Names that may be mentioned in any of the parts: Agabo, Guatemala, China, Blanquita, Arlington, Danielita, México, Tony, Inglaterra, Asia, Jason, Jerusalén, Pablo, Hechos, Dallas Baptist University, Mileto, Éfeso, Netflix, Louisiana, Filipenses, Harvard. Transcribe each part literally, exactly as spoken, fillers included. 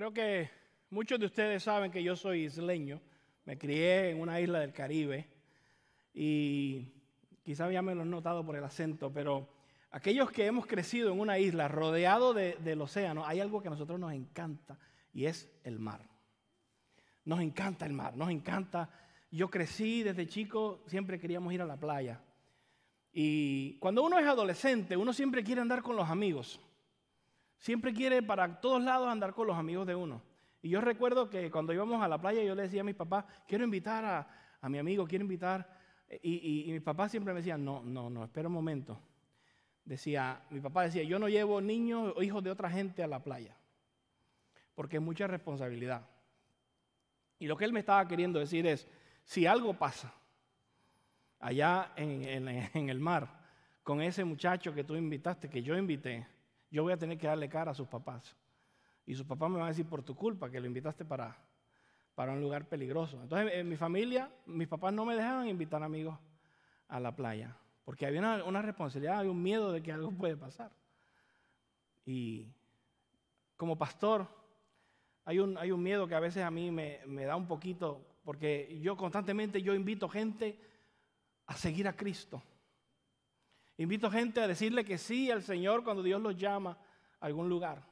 Creo que muchos de ustedes saben que yo soy isleño. Me crié en una isla del Caribe y quizás ya me lo han notado por el acento, pero aquellos que hemos crecido en una isla rodeado de, del océano, hay algo que a nosotros nos encanta y es el mar. Nos encanta el mar, nos encanta. Yo crecí desde chico, siempre queríamos ir a la playa. Y cuando uno es adolescente, uno siempre quiere andar con los amigos. Siempre quiere para todos lados andar con los amigos de uno. Y yo recuerdo que cuando íbamos a la playa, yo le decía a mis papás, quiero invitar a, a mi amigo, quiero invitar. Y, y, y mis papás siempre me decían, no, no, no, espera un momento. Decía, mi papá decía, yo no llevo niños o hijos de otra gente a la playa, porque es mucha responsabilidad. Y lo que él me estaba queriendo decir es, si algo pasa allá en, en, en el mar, con ese muchacho que tú invitaste, que yo invité, yo voy a tener que darle cara a sus papás. Y sus papás me van a decir, por tu culpa, que lo invitaste para, para un lugar peligroso. Entonces, en mi familia, mis papás no me dejaban invitar amigos a la playa, porque había una, una responsabilidad, había un miedo de que algo puede pasar. Y como pastor, hay un, hay un miedo que a veces a mí me, me da un poquito, porque yo constantemente yo invito gente a seguir a Cristo. Invito gente a decirle que sí al Señor cuando Dios los llama a algún lugar.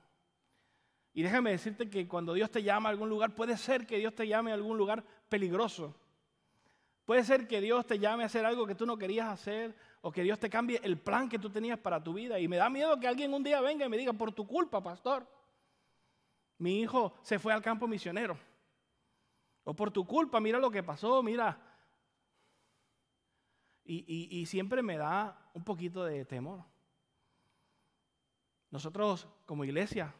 Y déjame decirte que cuando Dios te llama a algún lugar, puede ser que Dios te llame a algún lugar peligroso. Puede ser que Dios te llame a hacer algo que tú no querías hacer, o que Dios te cambie el plan que tú tenías para tu vida. Y me da miedo que alguien un día venga y me diga, por tu culpa, pastor, mi hijo se fue al campo misionero. O por tu culpa, mira lo que pasó, mira. Y, y, y siempre me da un poquito de temor. Nosotros como iglesia,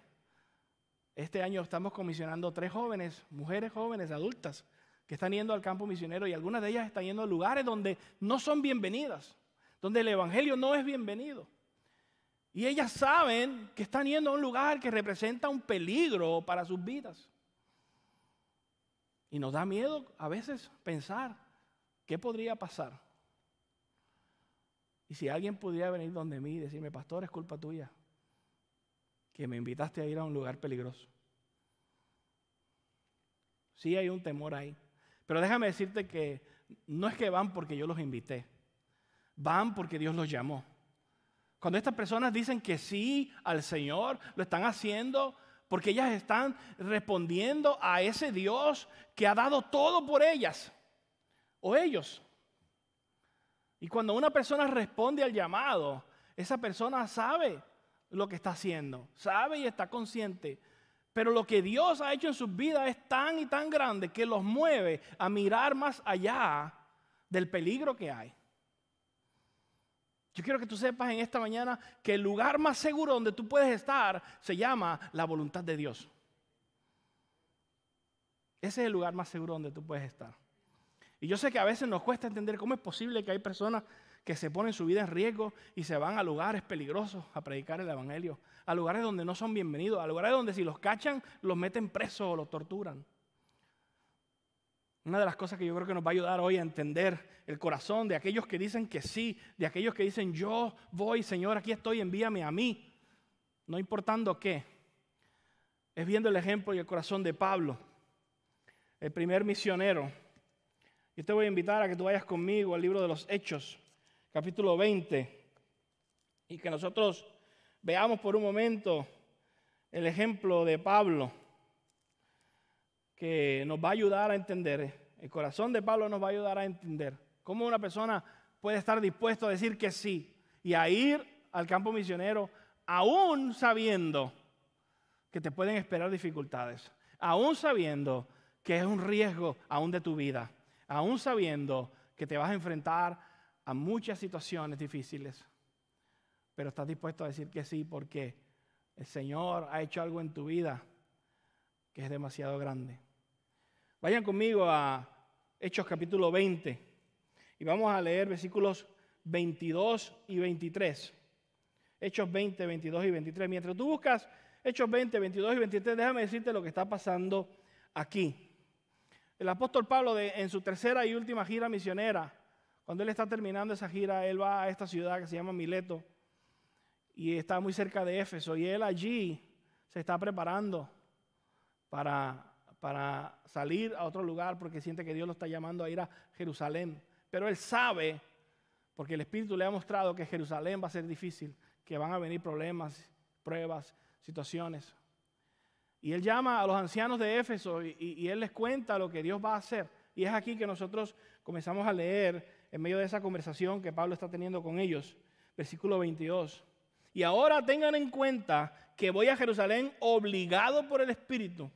este año estamos comisionando tres jóvenes, mujeres jóvenes, adultas, que están yendo al campo misionero, y algunas de ellas están yendo a lugares donde no son bienvenidas, donde el evangelio no es bienvenido. Y ellas saben que están yendo a un lugar que representa un peligro para sus vidas. Y nos da miedo a veces pensar qué podría pasar. Y si alguien pudiera venir donde mí y decirme, pastor, es culpa tuya que me invitaste a ir a un lugar peligroso. Sí hay un temor ahí. Pero déjame decirte que no es que van porque yo los invité. Van porque Dios los llamó. Cuando estas personas dicen que sí al Señor, lo están haciendo porque ellas están respondiendo a ese Dios que ha dado todo por ellas o ellos. Y cuando una persona responde al llamado, esa persona sabe lo que está haciendo, sabe y está consciente, pero lo que Dios ha hecho en sus vidas es tan y tan grande que los mueve a mirar más allá del peligro que hay. Yo quiero que tú sepas en esta mañana que el lugar más seguro donde tú puedes estar se llama la voluntad de Dios. Ese es el lugar más seguro donde tú puedes estar. Y yo sé que a veces nos cuesta entender cómo es posible que hay personas que se ponen su vida en riesgo y se van a lugares peligrosos a predicar el evangelio, a lugares donde no son bienvenidos, a lugares donde si los cachan, los meten presos o los torturan. Una de las cosas que yo creo que nos va a ayudar hoy a entender el corazón de aquellos que dicen que sí, de aquellos que dicen yo voy, Señor, aquí estoy, envíame a mí, no importando qué, es viendo el ejemplo y el corazón de Pablo, el primer misionero. Yo te voy a invitar a que tú vayas conmigo al libro de los Hechos, capítulo veinte, y que nosotros veamos por un momento el ejemplo de Pablo, que nos va a ayudar a entender, el corazón de Pablo nos va a ayudar a entender cómo una persona puede estar dispuesta a decir que sí y a ir al campo misionero, aún sabiendo que te pueden esperar dificultades, aún sabiendo que es un riesgo aún de tu vida, aún sabiendo que te vas a enfrentar a muchas situaciones difíciles, pero estás dispuesto a decir que sí porque el Señor ha hecho algo en tu vida que es demasiado grande. Vayan conmigo a Hechos capítulo veinte y vamos a leer versículos veintidós y veintitrés. Hechos veinte, veintidós y veintitrés. Mientras tú buscas Hechos veinte, veintidós y veintitrés, déjame decirte lo que está pasando aquí. El apóstol Pablo de, en su tercera y última gira misionera, cuando él está terminando esa gira, él va a esta ciudad que se llama Mileto y está muy cerca de Éfeso. Y él allí se está preparando para, para salir a otro lugar porque siente que Dios lo está llamando a ir a Jerusalén. Pero él sabe, porque el Espíritu le ha mostrado, que Jerusalén va a ser difícil, que van a venir problemas, pruebas, situaciones. Y él llama a los ancianos de Éfeso y, y, y él les cuenta lo que Dios va a hacer. Y es aquí que nosotros comenzamos a leer, en medio de esa conversación que Pablo está teniendo con ellos, versículo veintidós. Y ahora tengan en cuenta que voy a Jerusalén obligado por el Espíritu,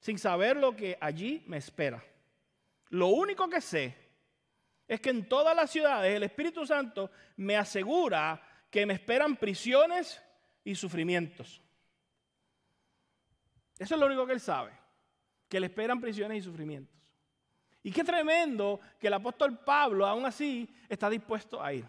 sin saber lo que allí me espera. Lo único que sé es que en todas las ciudades el Espíritu Santo me asegura que me esperan prisiones y sufrimientos. Eso es lo único que él sabe, que le esperan prisiones y sufrimientos. Y qué tremendo que el apóstol Pablo, aún así, está dispuesto a ir.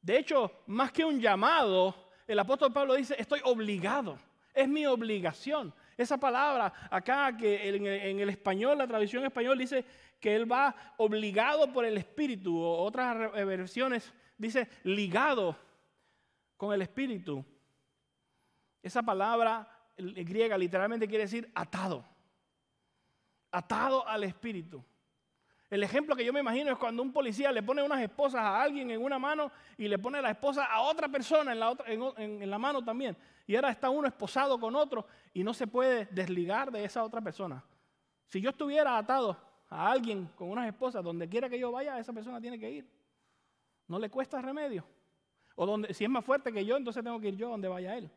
De hecho, más que un llamado, el apóstol Pablo dice, estoy obligado, es mi obligación. Esa palabra acá, que en el, en el español, la traducción español dice que él va obligado por el Espíritu, o otras versiones dice ligado con el Espíritu. Esa palabra griega literalmente quiere decir atado. Atado al Espíritu. El ejemplo que yo me imagino es cuando un policía le pone unas esposas a alguien en una mano y le pone la esposa a otra persona en la, otra, en, en, en la mano también. Y ahora está uno esposado con otro y no se puede desligar de esa otra persona. Si yo estuviera atado a alguien con unas esposas, donde quiera que yo vaya, esa persona tiene que ir. No le cuesta remedio. O donde, si es más fuerte que yo, entonces tengo que ir yo donde vaya él.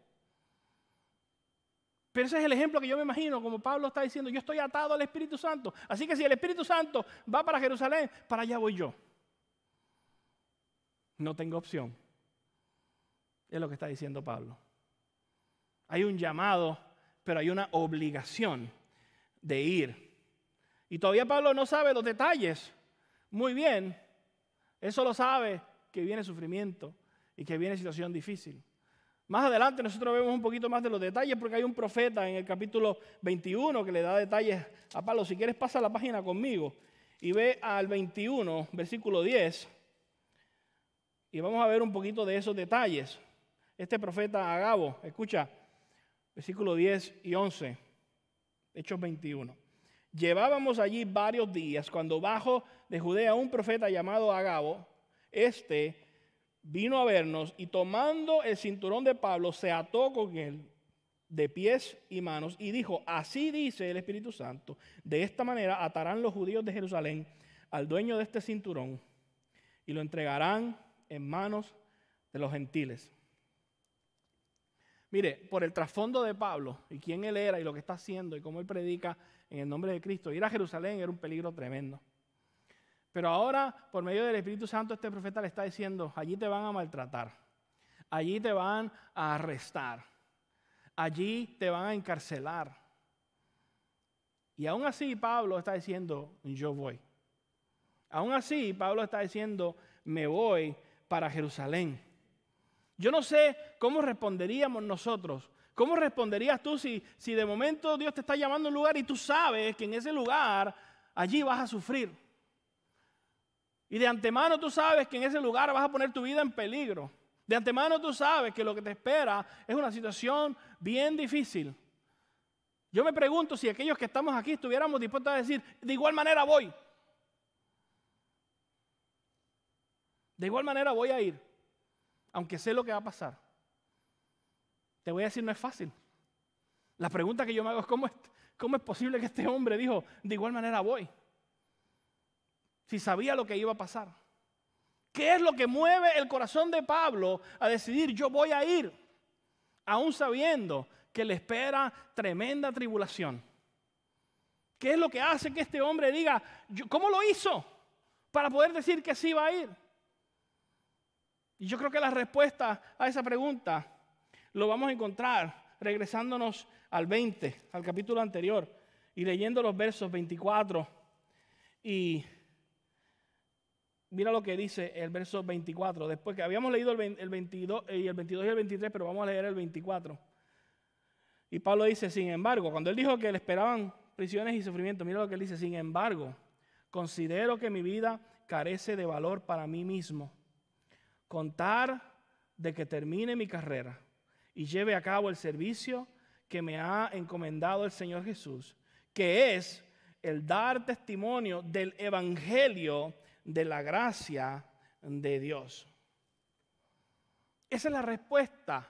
Pero ese es el ejemplo que yo me imagino, como Pablo está diciendo, yo estoy atado al Espíritu Santo. Así que si el Espíritu Santo va para Jerusalén, para allá voy yo. No tengo opción. Es lo que está diciendo Pablo. Hay un llamado, pero hay una obligación de ir. Y todavía Pablo no sabe los detalles muy bien. Él solo sabe que viene sufrimiento y que viene situación difícil. Más adelante nosotros vemos un poquito más de los detalles, porque hay un profeta en el capítulo veintiuno que le da detalles a Pablo. Si quieres, pasa la página conmigo y ve al veintiuno, versículo diez, y vamos a ver un poquito de esos detalles. Este profeta Agabo, escucha, versículo diez y once, Hechos veintiuno. Llevábamos allí varios días cuando bajo de Judea un profeta llamado Agabo, este vino a vernos y tomando el cinturón de Pablo se ató con él de pies y manos y dijo, así dice el Espíritu Santo, de esta manera atarán los judíos de Jerusalén al dueño de este cinturón y lo entregarán en manos de los gentiles. Mire, por el trasfondo de Pablo y quién él era y lo que está haciendo y cómo él predica en el nombre de Cristo, ir a Jerusalén era un peligro tremendo. Pero ahora, por medio del Espíritu Santo, este profeta le está diciendo, allí te van a maltratar, allí te van a arrestar, allí te van a encarcelar. Y aún así Pablo está diciendo, yo voy. Aún así Pablo está diciendo, me voy para Jerusalén. Yo no sé cómo responderíamos nosotros. ¿Cómo responderías tú si, si de momento Dios te está llamando a un lugar y tú sabes que en ese lugar, allí vas a sufrir? Y de antemano tú sabes que en ese lugar vas a poner tu vida en peligro. De antemano tú sabes que lo que te espera es una situación bien difícil. Yo me pregunto si aquellos que estamos aquí estuviéramos dispuestos a decir, de igual manera voy. De igual manera voy a ir, aunque sé lo que va a pasar. Te voy a decir, no es fácil. La pregunta que yo me hago es, ¿cómo es, cómo es posible que este hombre dijo, de igual manera voy? Si sabía lo que iba a pasar. ¿Qué es lo que mueve el corazón de Pablo a decidir yo voy a ir? Aún sabiendo que le espera tremenda tribulación. ¿Qué es lo que hace que este hombre diga, ¿cómo lo hizo para poder decir que sí va a ir? Y yo creo que la respuesta a esa pregunta lo vamos a encontrar regresándonos al veinte, al capítulo anterior, y leyendo los versos veinticuatro y... Mira lo que dice el verso veinticuatro, después que habíamos leído el veintidós y el veintidós y el veintitrés, pero vamos a leer el veinticuatro. Y Pablo dice, sin embargo, cuando él dijo que le esperaban prisiones y sufrimientos, mira lo que él dice, sin embargo, considero que mi vida carece de valor para mí mismo. Contar de que termine mi carrera y lleve a cabo el servicio que me ha encomendado el Señor Jesús, que es el dar testimonio del evangelio de la gracia de Dios. Esa es la respuesta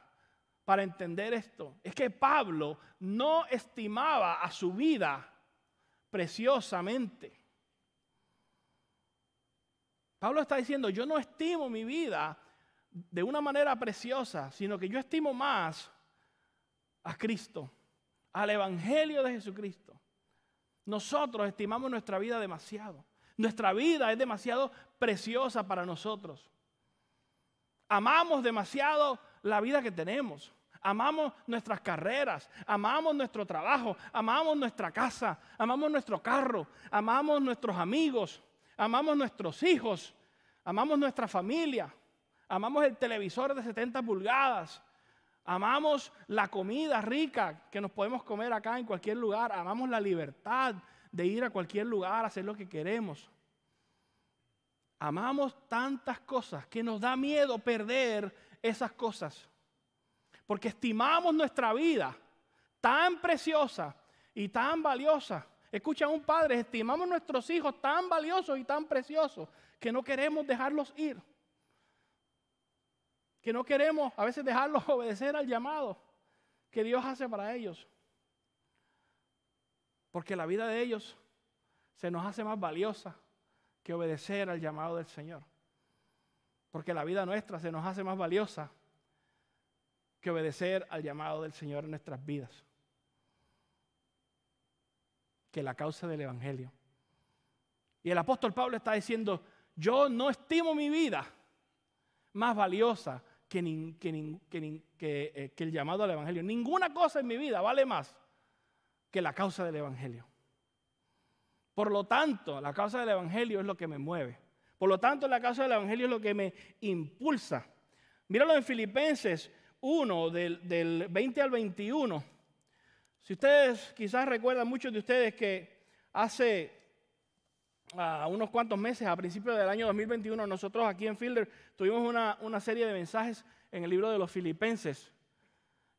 para entender esto. Es que Pablo no estimaba a su vida preciosamente. Pablo está diciendo, yo no estimo mi vida de una manera preciosa, sino que yo estimo más a Cristo, al evangelio de Jesucristo. Nosotros estimamos nuestra vida demasiado. Nuestra vida es demasiado preciosa para nosotros. Amamos demasiado la vida que tenemos. Amamos nuestras carreras, amamos nuestro trabajo, amamos nuestra casa, amamos nuestro carro, amamos nuestros amigos, amamos nuestros hijos, amamos nuestra familia, amamos el televisor de setenta pulgadas, amamos la comida rica que nos podemos comer acá en cualquier lugar, amamos la libertad de ir a cualquier lugar a hacer lo que queremos. Amamos tantas cosas que nos da miedo perder esas cosas, porque estimamos nuestra vida tan preciosa y tan valiosa. Escucha, un padre, estimamos nuestros hijos tan valiosos y tan preciosos que no queremos dejarlos ir. Que no queremos a veces dejarlos obedecer al llamado que Dios hace para ellos. Porque la vida de ellos se nos hace más valiosa que obedecer al llamado del Señor. Porque la vida nuestra se nos hace más valiosa que obedecer al llamado del Señor en nuestras vidas. Que la causa del evangelio. Y el apóstol Pablo está diciendo, yo no estimo mi vida más valiosa que, nin, que, nin, que, nin, que, eh, que el llamado al evangelio. Ninguna cosa en mi vida vale más que la causa del evangelio. Por lo tanto, la causa del evangelio es lo que me mueve. Por lo tanto, la causa del evangelio es lo que me impulsa. Míralo en Filipenses uno, del, del veinte al veintiuno. Si ustedes quizás recuerdan, muchos de ustedes, que hace uh, unos cuantos meses, a principios del año dos mil veintiuno, nosotros aquí en Fielder tuvimos una, una serie de mensajes en el libro de los Filipenses.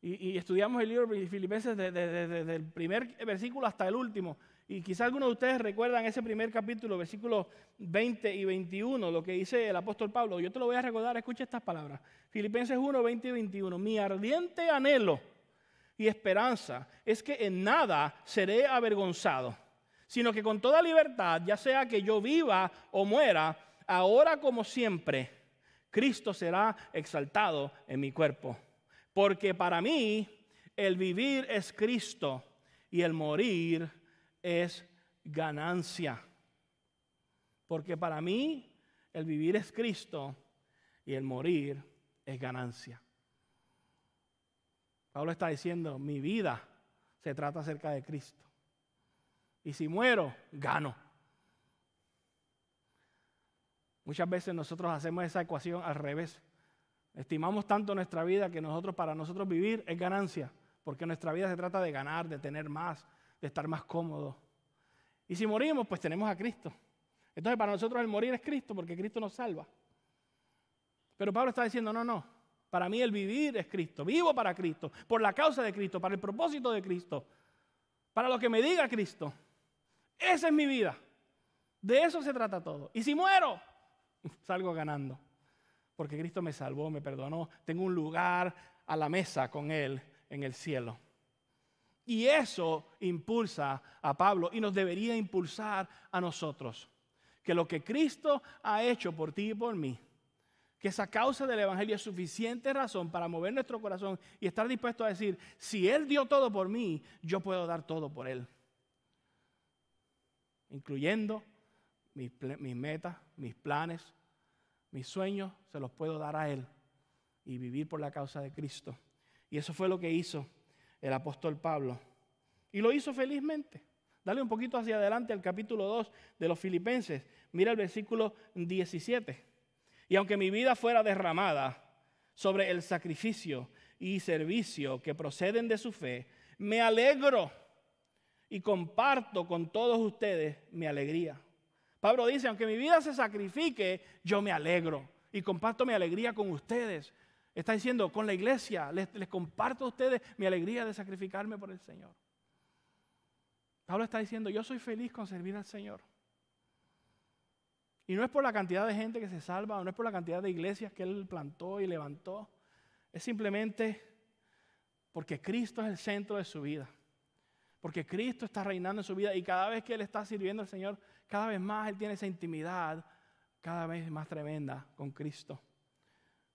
Y, y estudiamos el libro de Filipenses desde, desde, desde el primer versículo hasta el último. Y quizás algunos de ustedes recuerdan ese primer capítulo, versículos veinte y veintiuno, lo que dice el apóstol Pablo. Yo te lo voy a recordar, escucha estas palabras. Filipenses uno, veinte y veintiuno. Mi ardiente anhelo y esperanza es que en nada seré avergonzado, sino que con toda libertad, ya sea que yo viva o muera, ahora como siempre, Cristo será exaltado en mi cuerpo. Porque para mí el vivir es Cristo y el morir es ganancia. Porque para mí el vivir es Cristo y el morir es ganancia. Pablo está diciendo, mi vida se trata acerca de Cristo. Y si muero, gano. Muchas veces nosotros hacemos esa ecuación al revés. Estimamos tanto nuestra vida que nosotros, para nosotros vivir es ganancia, porque nuestra vida se trata de ganar, de tener más, de estar más cómodo. Y si morimos, pues tenemos a Cristo. Entonces para nosotros el morir es Cristo, porque Cristo nos salva. Pero Pablo está diciendo, no, no, para mí el vivir es Cristo, vivo para Cristo, por la causa de Cristo, para el propósito de Cristo, para lo que me diga Cristo. Esa es mi vida, de eso se trata todo. Y si muero, salgo ganando. Porque Cristo me salvó, me perdonó. Tengo un lugar a la mesa con Él en el cielo. Y eso impulsa a Pablo y nos debería impulsar a nosotros. Que lo que Cristo ha hecho por ti y por mí, que esa causa del evangelio es suficiente razón para mover nuestro corazón y estar dispuesto a decir, si Él dio todo por mí, yo puedo dar todo por Él. Incluyendo mis, mis metas, mis planes, mis sueños se los puedo dar a Él y vivir por la causa de Cristo. Y eso fue lo que hizo el apóstol Pablo. Y lo hizo felizmente. Dale un poquito hacia adelante al capítulo dos de los Filipenses. Mira el versículo diecisiete. Y aunque mi vida fuera derramada sobre el sacrificio y servicio que proceden de su fe, me alegro y comparto con todos ustedes mi alegría. Pablo dice, aunque mi vida se sacrifique, yo me alegro y comparto mi alegría con ustedes. Está diciendo, con la iglesia, les, les comparto a ustedes mi alegría de sacrificarme por el Señor. Pablo está diciendo, yo soy feliz con servir al Señor. Y no es por la cantidad de gente que se salva, no es por la cantidad de iglesias que Él plantó y levantó. Es simplemente porque Cristo es el centro de su vida. Porque Cristo está reinando en su vida y cada vez que Él está sirviendo al Señor, cada vez más Él tiene esa intimidad, cada vez más tremenda con Cristo.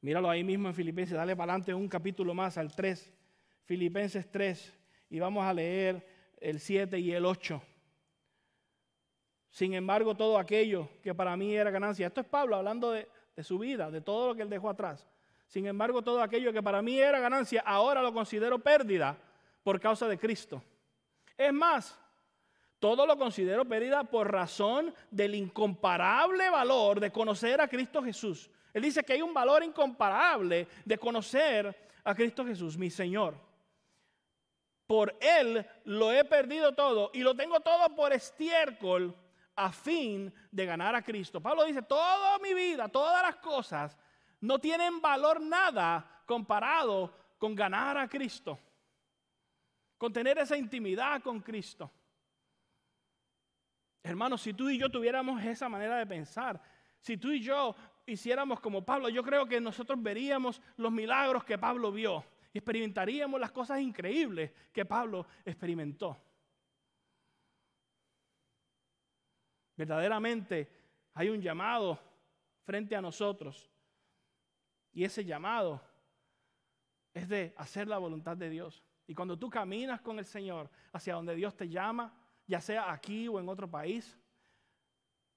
Míralo ahí mismo en Filipenses, dale para adelante un capítulo más al tres, Filipenses tres, y vamos a leer el siete y el ocho. Sin embargo, todo aquello que para mí era ganancia. Esto es Pablo hablando de, de su vida, de todo lo que él dejó atrás. Sin embargo, todo aquello que para mí era ganancia, ahora lo considero pérdida por causa de Cristo. Es más, todo lo considero pérdida por razón del incomparable valor de conocer a Cristo Jesús. Él dice que hay un valor incomparable de conocer a Cristo Jesús, mi Señor. Por Él lo he perdido todo y lo tengo todo por estiércol a fin de ganar a Cristo. Pablo dice, toda mi vida, todas las cosas no tienen valor nada comparado con ganar a Cristo. Con tener esa intimidad con Cristo. Hermanos, si tú y yo tuviéramos esa manera de pensar, si tú y yo hiciéramos como Pablo, yo creo que nosotros veríamos los milagros que Pablo vio. Experimentaríamos las cosas increíbles que Pablo experimentó. Verdaderamente hay un llamado frente a nosotros. Y ese llamado es de hacer la voluntad de Dios. Y cuando tú caminas con el Señor hacia donde Dios te llama, ya sea aquí o en otro país,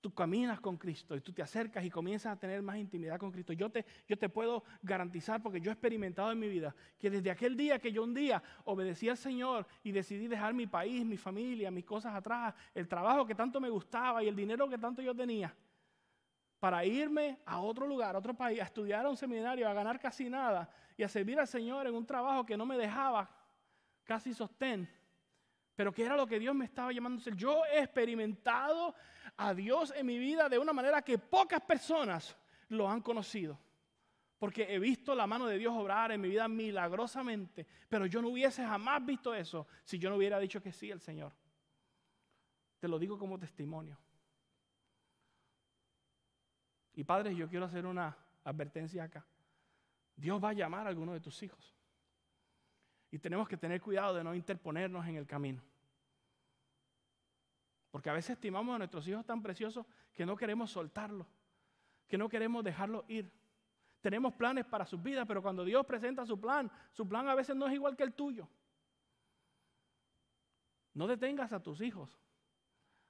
tú caminas con Cristo y tú te acercas y comienzas a tener más intimidad con Cristo. Yo te, yo te puedo garantizar, porque yo he experimentado en mi vida, que desde aquel día que yo un día obedecí al Señor y decidí dejar mi país, mi familia, mis cosas atrás, el trabajo que tanto me gustaba y el dinero que tanto yo tenía, para irme a otro lugar, a otro país, a estudiar a un seminario, a ganar casi nada y a servir al Señor en un trabajo que no me dejaba casi sostén, pero que era lo que Dios me estaba llamando. Yo he experimentado a Dios en mi vida de una manera que pocas personas lo han conocido. Porque he visto la mano de Dios obrar en mi vida milagrosamente. Pero yo no hubiese jamás visto eso si yo no hubiera dicho que sí al Señor. Te lo digo como testimonio. Y padres, yo quiero hacer una advertencia acá. Dios va a llamar a alguno de tus hijos. Y tenemos que tener cuidado de no interponernos en el camino. Porque a veces estimamos a nuestros hijos tan preciosos que no queremos soltarlos, que no queremos dejarlos ir. Tenemos planes para sus vidas, pero cuando Dios presenta su plan, su plan a veces no es igual que el tuyo. No detengas a tus hijos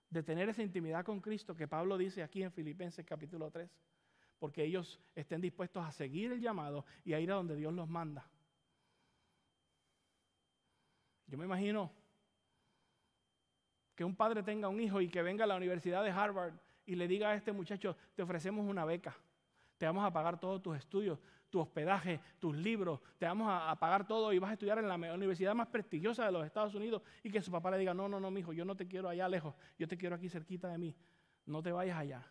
de tener esa intimidad con Cristo que Pablo dice aquí en Filipenses capítulo tres, porque ellos estén dispuestos a seguir el llamado y a ir a donde Dios los manda. Yo me imagino que un padre tenga un hijo y que venga a la Universidad de Harvard y le diga a este muchacho, te ofrecemos una beca, te vamos a pagar todos tus estudios, tu hospedaje, tus libros, te vamos a, a pagar todo y vas a estudiar en la universidad más prestigiosa de los Estados Unidos, y que su papá le diga, no, no, no, mijo, yo no te quiero allá lejos, yo te quiero aquí cerquita de mí, no te vayas allá.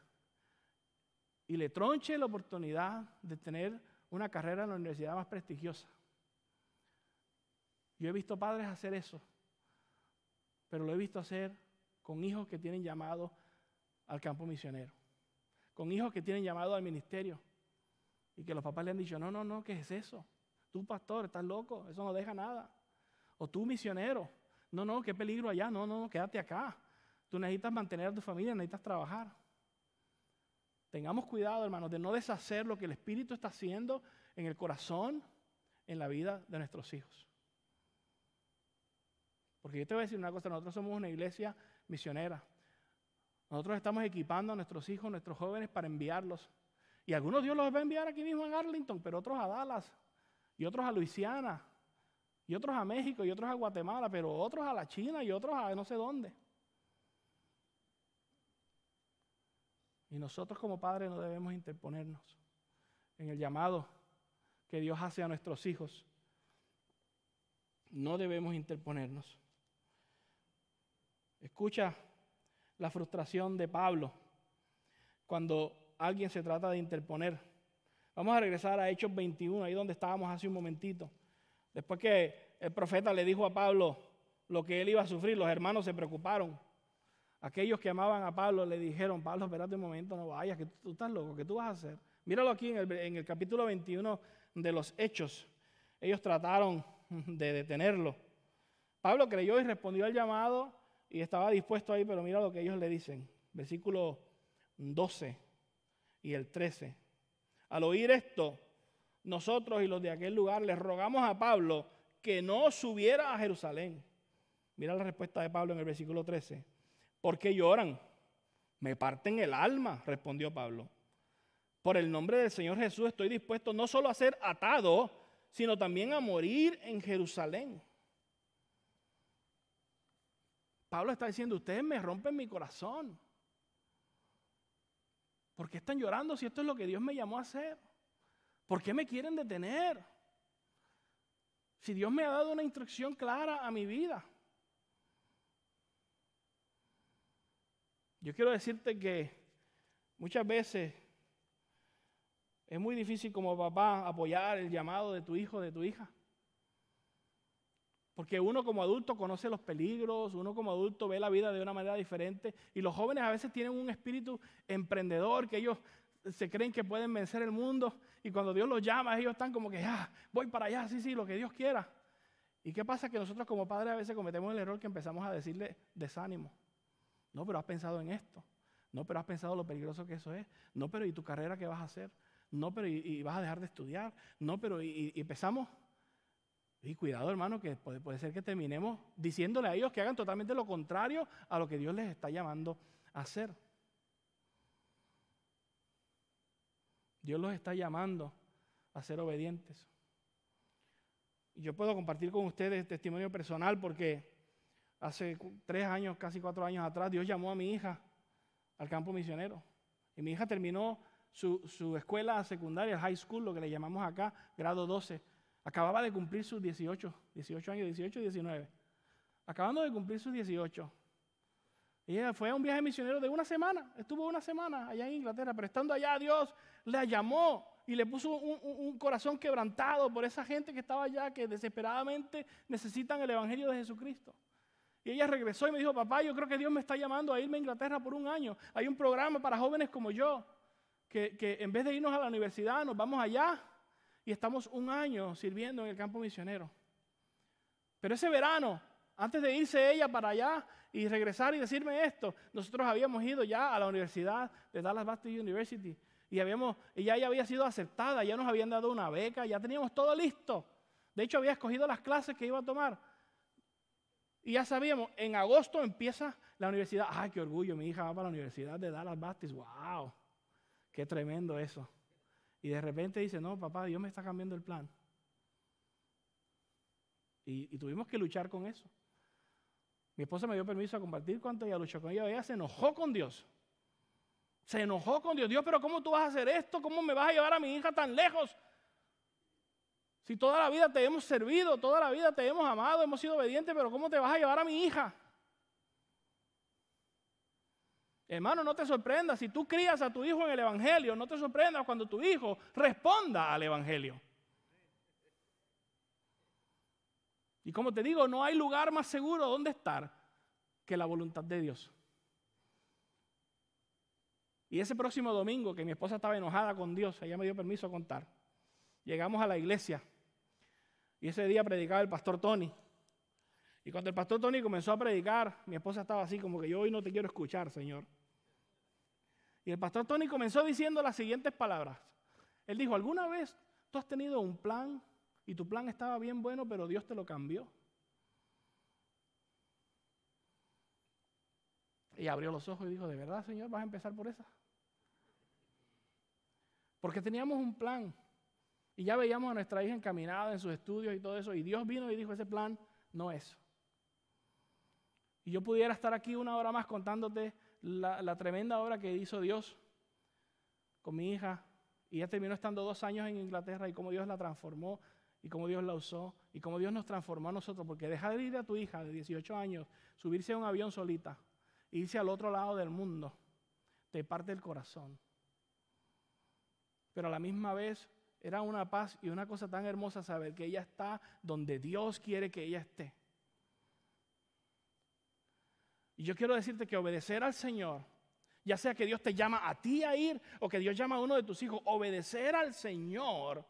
Y le tronche la oportunidad de tener una carrera en la universidad más prestigiosa. Yo he visto padres hacer eso, pero lo he visto hacer con hijos que tienen llamado al campo misionero, con hijos que tienen llamado al ministerio, y que los papás le han dicho, no, no, no, ¿qué es eso? Tú, pastor, estás loco, eso no deja nada. O tú, misionero, no, no, qué peligro allá, no, no, no, quédate acá. Tú necesitas mantener a tu familia, necesitas trabajar. Tengamos cuidado, hermanos, de no deshacer lo que el Espíritu está haciendo en el corazón, en la vida de nuestros hijos. Porque yo te voy a decir una cosa, nosotros somos una iglesia misionera. Nosotros estamos equipando a nuestros hijos, nuestros jóvenes, para enviarlos. Y algunos Dios los va a enviar aquí mismo en Arlington, pero otros a Dallas, y otros a Louisiana, y otros a México, y otros a Guatemala, pero otros a la China, y otros a no sé dónde. Y nosotros como padres no debemos interponernos en el llamado que Dios hace a nuestros hijos. No debemos interponernos. Escucha la frustración de Pablo cuando alguien se trata de interponer. Vamos a regresar a Hechos veintiuno, ahí donde estábamos hace un momentito. Después que el profeta le dijo a Pablo lo que él iba a sufrir, los hermanos se preocuparon. Aquellos que amaban a Pablo le dijeron: Pablo, espérate un momento, no vayas, que tú estás loco, ¿qué tú vas a hacer? Míralo aquí en el, en el capítulo veintiuno de los Hechos. Ellos trataron de detenerlo. Pablo creyó y respondió al llamado y estaba dispuesto ahí, pero mira lo que ellos le dicen. Versículo doce y el trece. Al oír esto, nosotros y los de aquel lugar les rogamos a Pablo que no subiera a Jerusalén. Mira la respuesta de Pablo en el versículo trece. ¿Por qué lloran? Me parten el alma, respondió Pablo. Por el nombre del Señor Jesús estoy dispuesto no solo a ser atado, sino también a morir en Jerusalén. Pablo está diciendo: ustedes me rompen mi corazón. ¿Por qué están llorando si esto es lo que Dios me llamó a hacer? ¿Por qué me quieren detener? Si Dios me ha dado una instrucción clara a mi vida. Yo quiero decirte que muchas veces es muy difícil como papá apoyar el llamado de tu hijo, de tu hija. Porque uno como adulto conoce los peligros, uno como adulto ve la vida de una manera diferente. Y los jóvenes a veces tienen un espíritu emprendedor, que ellos se creen que pueden vencer el mundo. Y cuando Dios los llama, ellos están como que, ah, voy para allá, sí, sí, lo que Dios quiera. ¿Y qué pasa? Que nosotros como padres a veces cometemos el error que empezamos a decirle desánimo. No, pero has pensado en esto. No, pero has pensado lo peligroso que eso es. No, pero ¿y tu carrera qué vas a hacer? No, pero ¿y, y vas a dejar de estudiar? No, pero ¿y, y empezamos? Y cuidado, hermano, que puede, puede ser que terminemos diciéndole a ellos que hagan totalmente lo contrario a lo que Dios les está llamando a hacer. Dios los está llamando a ser obedientes. Y yo puedo compartir con ustedes testimonio personal porque hace tres años, casi cuatro años atrás, Dios llamó a mi hija al campo misionero. Y mi hija terminó su, su escuela secundaria, el high school, lo que le llamamos acá, grado doce. Acababa de cumplir sus dieciocho, dieciocho años, dieciocho, diecinueve. Acabando de cumplir sus dieciocho. Ella fue a un viaje misionero de una semana. Estuvo una semana allá en Inglaterra, pero estando allá Dios la llamó y le puso un, un, un corazón quebrantado por esa gente que estaba allá, que desesperadamente necesitan el evangelio de Jesucristo. Y ella regresó y me dijo: papá, yo creo que Dios me está llamando a irme a Inglaterra por un año. Hay un programa para jóvenes como yo, que, que en vez de irnos a la universidad, nos vamos allá y estamos un año sirviendo en el campo misionero. Pero ese verano, antes de irse ella para allá y regresar y decirme esto, nosotros habíamos ido ya a la universidad de Dallas Baptist University y habíamos, ella ya había sido aceptada, ya nos habían dado una beca, ya teníamos todo listo. De hecho, había escogido las clases que iba a tomar. Y ya sabíamos, en agosto empieza la universidad. ¡Ay, qué orgullo! Mi hija va para la universidad de Dallas Baptist. ¡Wow! ¡Qué tremendo eso! Y de repente dice: no, papá, Dios me está cambiando el plan. Y, y tuvimos que luchar con eso. Mi esposa me dio permiso a compartir cuánto ella luchó con ella. Ella se enojó con Dios. Se enojó con Dios. Dios, pero ¿cómo tú vas a hacer esto? ¿Cómo me vas a llevar a mi hija tan lejos? Si toda la vida te hemos servido, toda la vida te hemos amado, hemos sido obedientes, pero ¿cómo te vas a llevar a mi hija? Hermano, no te sorprendas, si tú crías a tu hijo en el evangelio, no te sorprendas cuando tu hijo responda al evangelio. Y como te digo, no hay lugar más seguro donde estar que la voluntad de Dios. Y ese próximo domingo, que mi esposa estaba enojada con Dios, ella me dio permiso a contar. Llegamos a la iglesia y ese día predicaba el pastor Tony. Y cuando el pastor Tony comenzó a predicar, mi esposa estaba así como que yo hoy no te quiero escuchar, Señor. Y el pastor Tony comenzó diciendo las siguientes palabras. Él dijo: ¿alguna vez tú has tenido un plan y tu plan estaba bien bueno, pero Dios te lo cambió? Y abrió los ojos y dijo: ¿de verdad, Señor, vas a empezar por esa? Porque teníamos un plan. Y ya veíamos a nuestra hija encaminada en sus estudios y todo eso. Y Dios vino y dijo: ese plan no es. Y yo pudiera estar aquí una hora más contándote la, la tremenda obra que hizo Dios con mi hija. Y ella terminó estando dos años en Inglaterra y cómo Dios la transformó y cómo Dios la usó y cómo Dios nos transformó a nosotros. Porque dejar de ir a tu hija de dieciocho años, subirse a un avión solita, e irse al otro lado del mundo, te parte el corazón. pero a la misma vez era una paz y una cosa tan hermosa saber que ella está donde Dios quiere que ella esté. Y yo quiero decirte que obedecer al Señor, ya sea que Dios te llama a ti a ir o que Dios llama a uno de tus hijos, obedecer al Señor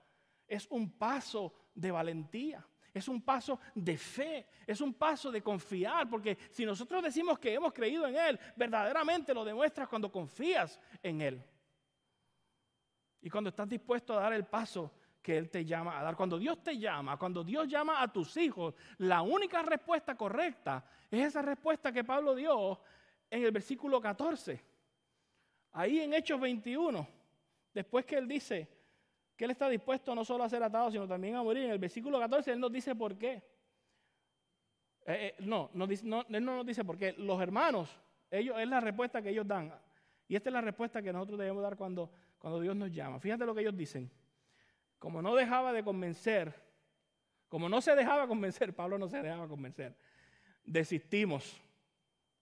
es un paso de valentía, es un paso de fe, es un paso de confiar, porque si nosotros decimos que hemos creído en Él, verdaderamente lo demuestras cuando confías en Él. Y cuando estás dispuesto a dar el paso que Él te llama a dar. Cuando Dios te llama, cuando Dios llama a tus hijos, la única respuesta correcta es esa respuesta que Pablo dio en el versículo catorce. Ahí en Hechos veintiuno, después que Él dice que Él está dispuesto no solo a ser atado, sino también a morir. En el versículo catorce Él nos dice por qué. Eh, eh, no, nos dice, no, Él no nos dice por qué. Los hermanos, ellos, es la respuesta que ellos dan. Y esta es la respuesta que nosotros debemos dar cuando... Cuando Dios nos llama, fíjate lo que ellos dicen. Como no dejaba de convencer, como no se dejaba convencer, Pablo no se dejaba convencer, desistimos,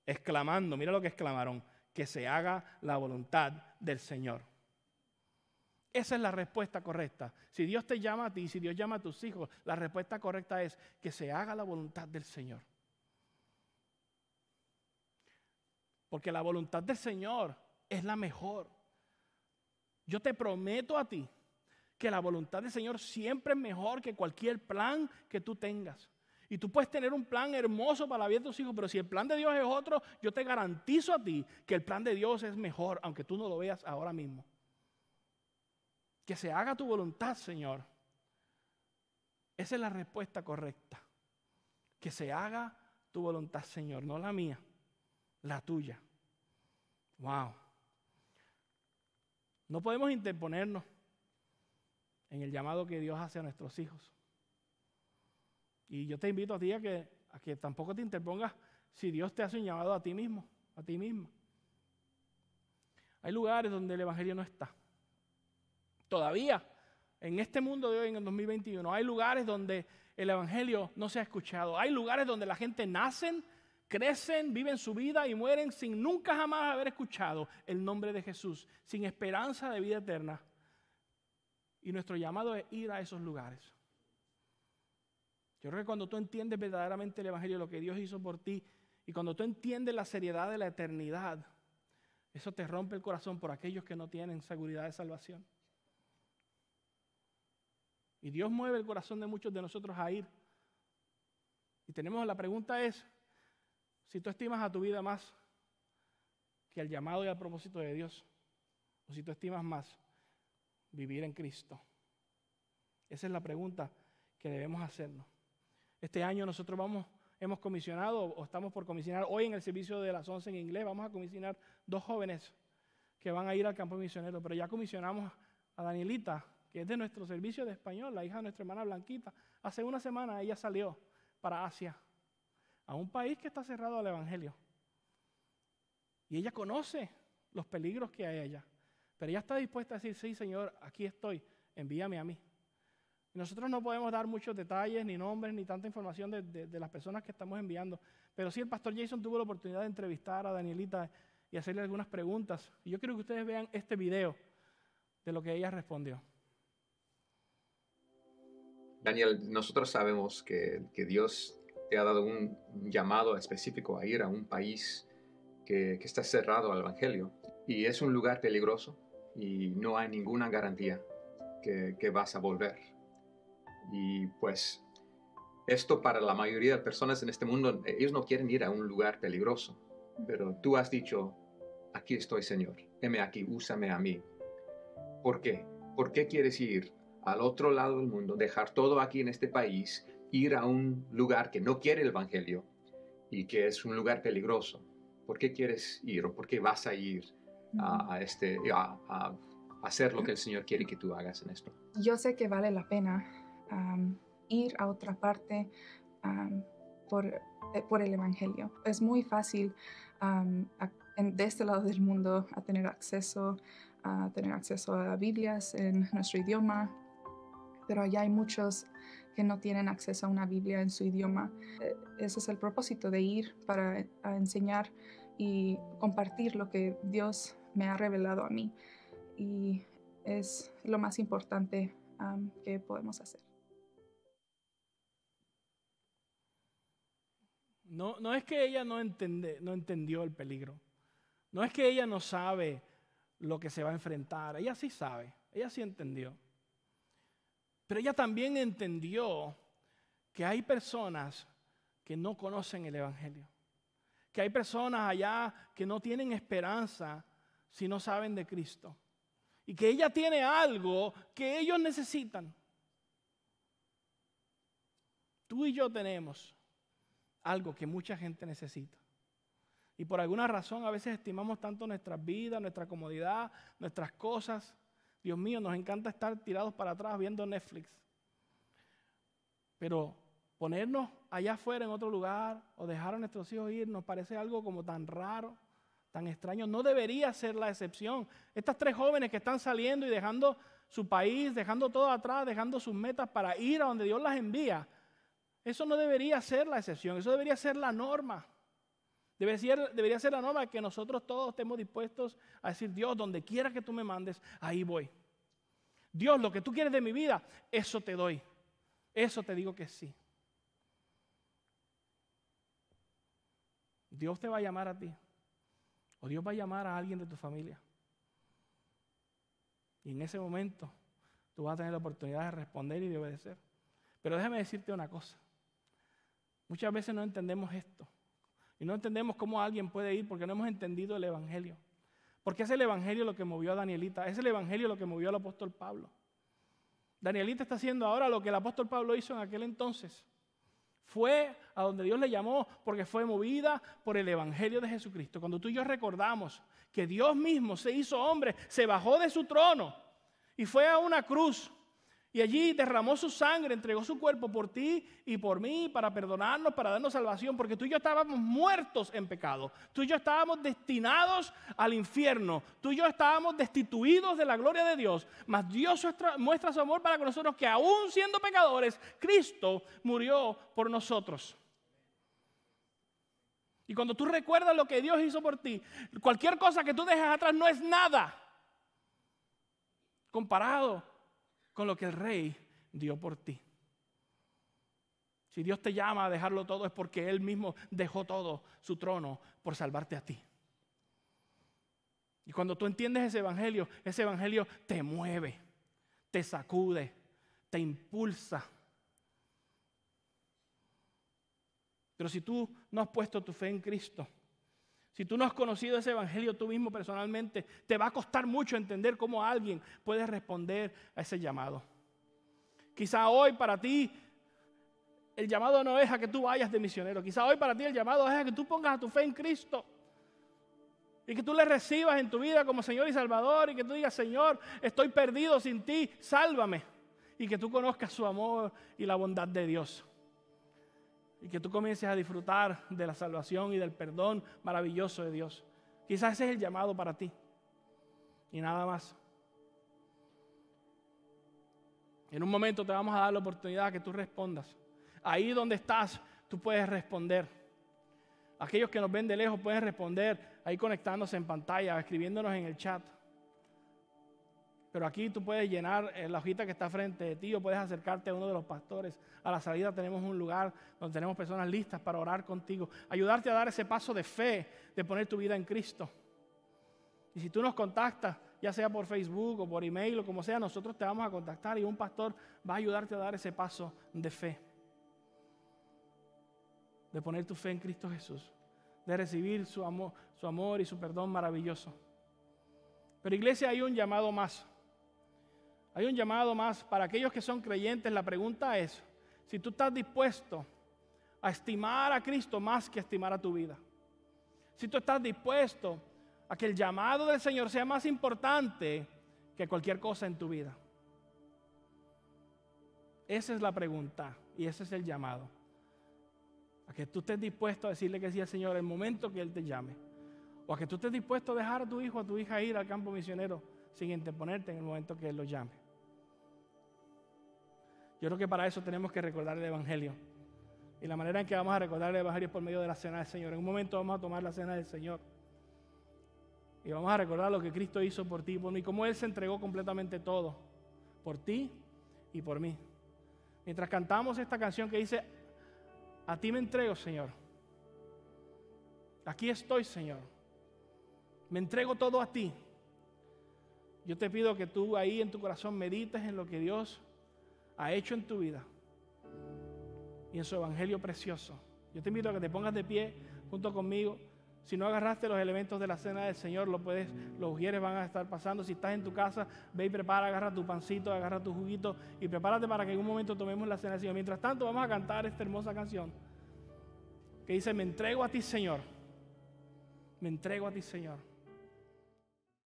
exclamando, mira lo que exclamaron, que se haga la voluntad del Señor. Esa es la respuesta correcta. Si Dios te llama a ti, si Dios llama a tus hijos, la respuesta correcta es que se haga la voluntad del Señor. Porque la voluntad del Señor es la mejor. Yo te prometo a ti que la voluntad del Señor siempre es mejor que cualquier plan que tú tengas. Y tú puedes tener un plan hermoso para la vida de tus hijos, pero si el plan de Dios es otro, yo te garantizo a ti que el plan de Dios es mejor, aunque tú no lo veas ahora mismo. Que se haga tu voluntad, Señor. Esa es la respuesta correcta. Que se haga tu voluntad, Señor, no la mía, la tuya. Wow. No podemos interponernos en el llamado que Dios hace a nuestros hijos. Y yo te invito a ti a que, a que tampoco te interpongas si Dios te hace un llamado a ti mismo, a ti misma. Hay lugares donde el evangelio no está. Todavía, en este mundo de hoy, en el dos mil veintiuno, hay lugares donde el evangelio no se ha escuchado. Hay lugares donde la gente nacen, crecen, viven su vida y mueren sin nunca jamás haber escuchado el nombre de Jesús, sin esperanza de vida eterna. Y nuestro llamado es ir a esos lugares. Yo creo que cuando tú entiendes verdaderamente el evangelio, lo que Dios hizo por ti, y cuando tú entiendes la seriedad de la eternidad, eso te rompe el corazón por aquellos que no tienen seguridad de salvación. Y Dios mueve el corazón de muchos de nosotros a ir. Y tenemos la pregunta es, si tú estimas a tu vida más que al llamado y al propósito de Dios, o si tú estimas más vivir en Cristo. Esa es la pregunta que debemos hacernos. Este año nosotros vamos, hemos comisionado o estamos por comisionar, hoy en el servicio de las once en inglés, vamos a comisionar dos jóvenes que van a ir al campo misionero, pero ya comisionamos a Danielita, que es de nuestro servicio de español, la hija de nuestra hermana Blanquita. Hace una semana ella salió para Asia, a un país que está cerrado al evangelio. Y ella conoce los peligros que hay allá. Pero ella está dispuesta a decir, sí, Señor, aquí estoy, envíame a mí. Y nosotros no podemos dar muchos detalles, ni nombres, ni tanta información de, de, de las personas que estamos enviando. Pero sí, el pastor Jason tuvo la oportunidad de entrevistar a Danielita y hacerle algunas preguntas. Y yo quiero que ustedes vean este video de lo que ella respondió. Daniel, nosotros sabemos que, que Dios te ha dado un llamado específico a ir a un país que, que está cerrado al evangelio y es un lugar peligroso y no hay ninguna garantía que, que vas a volver. Y pues esto para la mayoría de personas en este mundo, ellos no quieren ir a un lugar peligroso, pero tú has dicho, aquí estoy, Señor, heme aquí, úsame a mí. ¿Por qué? ¿Por qué quieres ir al otro lado del mundo, dejar todo aquí en este país, ir a un lugar que no quiere el evangelio y que es un lugar peligroso? ¿Por qué quieres ir o por qué vas a ir a, a, este, a, a hacer lo que el Señor quiere que tú hagas en esto? Yo sé que vale la pena um, ir a otra parte um, por, eh, por el evangelio. Es muy fácil um, a, en, de este lado del mundo a tener acceso a tener acceso a Biblias en nuestro idioma, pero allá hay muchos que no tienen acceso a una Biblia en su idioma. Ese es el propósito de ir, para a enseñar y compartir lo que Dios me ha revelado a mí. Y es lo más importante um, que podemos hacer. No, no es que ella no, entende, no entendió el peligro. No es que ella no sabe lo que se va a enfrentar. Ella sí sabe, ella sí entendió. Pero ella también entendió que hay personas que no conocen el Evangelio. Que hay personas allá que no tienen esperanza si no saben de Cristo. Y que ella tiene algo que ellos necesitan. Tú y yo tenemos algo que mucha gente necesita. Y por alguna razón a veces estimamos tanto nuestras vidas, nuestra comodidad, nuestras cosas. Dios mío, nos encanta estar tirados para atrás viendo Netflix. Pero ponernos allá afuera en otro lugar o dejar a nuestros hijos ir nos parece algo como tan raro, tan extraño. No debería ser la excepción. Estas tres jóvenes que están saliendo y dejando su país, dejando todo atrás, dejando sus metas para ir a donde Dios las envía. Eso no debería ser la excepción, eso debería ser la norma. Debe ser, debería ser la norma que nosotros todos estemos dispuestos a decir, Dios, donde quiera que tú me mandes, ahí voy. Dios, lo que tú quieres de mi vida, eso te doy. Eso te digo que sí. Dios te va a llamar a ti. O Dios va a llamar a alguien de tu familia. Y en ese momento tú vas a tener la oportunidad de responder y de obedecer. Pero déjame decirte una cosa. Muchas veces no entendemos esto. Y no entendemos cómo alguien puede ir porque no hemos entendido el Evangelio. Porque es el Evangelio lo que movió a Danielita. Es el Evangelio lo que movió al apóstol Pablo. Danielita está haciendo ahora lo que el apóstol Pablo hizo en aquel entonces. Fue a donde Dios le llamó porque fue movida por el Evangelio de Jesucristo. Cuando tú y yo recordamos que Dios mismo se hizo hombre, se bajó de su trono y fue a una cruz. Y allí derramó su sangre, entregó su cuerpo por ti y por mí, para perdonarnos, para darnos salvación. Porque tú y yo estábamos muertos en pecado. Tú y yo estábamos destinados al infierno. Tú y yo estábamos destituidos de la gloria de Dios. Mas Dios muestra su amor para con nosotros, que aún siendo pecadores, Cristo murió por nosotros. Y cuando tú recuerdas lo que Dios hizo por ti, cualquier cosa que tú dejes atrás no es nada comparado con lo que el Rey dio por ti. Si Dios te llama a dejarlo todo es porque Él mismo dejó todo, su trono, por salvarte a ti. Y cuando tú entiendes ese evangelio, ese evangelio te mueve, te sacude, te impulsa. Pero si tú no has puesto tu fe en Cristo, si tú no has conocido ese evangelio tú mismo personalmente, te va a costar mucho entender cómo alguien puede responder a ese llamado. Quizá hoy para ti el llamado no es a que tú vayas de misionero. Quizá hoy para ti el llamado es a que tú pongas tu fe en Cristo. Y que tú le recibas en tu vida como Señor y Salvador. Y que tú digas, Señor, estoy perdido sin ti, sálvame. Y que tú conozcas su amor y la bondad de Dios. Y que tú comiences a disfrutar de la salvación y del perdón maravilloso de Dios. Quizás ese es el llamado para ti. Y nada más. En un momento te vamos a dar la oportunidad que tú respondas. Ahí donde estás, tú puedes responder. Aquellos que nos ven de lejos pueden responder ahí conectándose en pantalla, escribiéndonos en el chat. Pero aquí tú puedes llenar la hojita que está frente de ti o puedes acercarte a uno de los pastores. A la salida tenemos un lugar donde tenemos personas listas para orar contigo. Ayudarte a dar ese paso de fe, de poner tu vida en Cristo. Y si tú nos contactas, ya sea por Facebook o por email o como sea, nosotros te vamos a contactar y un pastor va a ayudarte a dar ese paso de fe. De poner tu fe en Cristo Jesús. De recibir su amor, su amor y su perdón maravilloso. Pero iglesia, hay un llamado más. Hay un llamado más para aquellos que son creyentes. La pregunta es, si tú estás dispuesto a estimar a Cristo más que estimar a tu vida. Si tú estás dispuesto a que el llamado del Señor sea más importante que cualquier cosa en tu vida. Esa es la pregunta y ese es el llamado. A que tú estés dispuesto a decirle que sí al Señor el momento que Él te llame. O a que tú estés dispuesto a dejar a tu hijo o a tu hija ir al campo misionero sin interponerte en el momento que Él lo llame. Yo creo que para eso tenemos que recordar el Evangelio. Y la manera en que vamos a recordar el Evangelio es por medio de la Cena del Señor. En un momento vamos a tomar la Cena del Señor. Y vamos a recordar lo que Cristo hizo por ti y por mí, cómo Él se entregó completamente todo, por ti y por mí. Mientras cantamos esta canción que dice, a ti me entrego, Señor. Aquí estoy, Señor. Me entrego todo a ti. Yo te pido que tú ahí en tu corazón medites en lo que Dios ha hecho en tu vida y en su evangelio precioso. Yo te invito a que te pongas de pie junto conmigo. Si no agarraste los elementos de la cena del Señor, lo puedes, los ujieres van a estar pasando. Si estás en tu casa, ve y prepara, agarra tu pancito, agarra tu juguito y prepárate para que en un momento tomemos la cena del Señor. Mientras tanto, vamos a cantar esta hermosa canción que dice, me entrego a ti, Señor. Me entrego a ti, Señor.